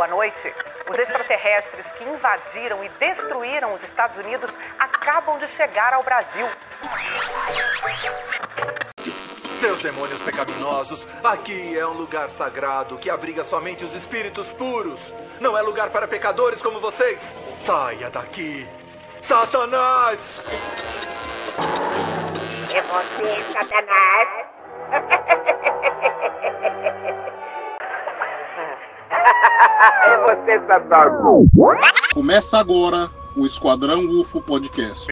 domingo à noite, os extraterrestres que invadiram e destruíram os Estados Unidos acabam de chegar ao Brasil. Seus demônios pecaminosos, aqui é um lugar sagrado que abriga somente os espíritos puros. Não é lugar para pecadores como vocês. Saia daqui, Satanás! É você, Satanás! É você, Satanás! Começa agora o Esquadrão Ufo Podcast.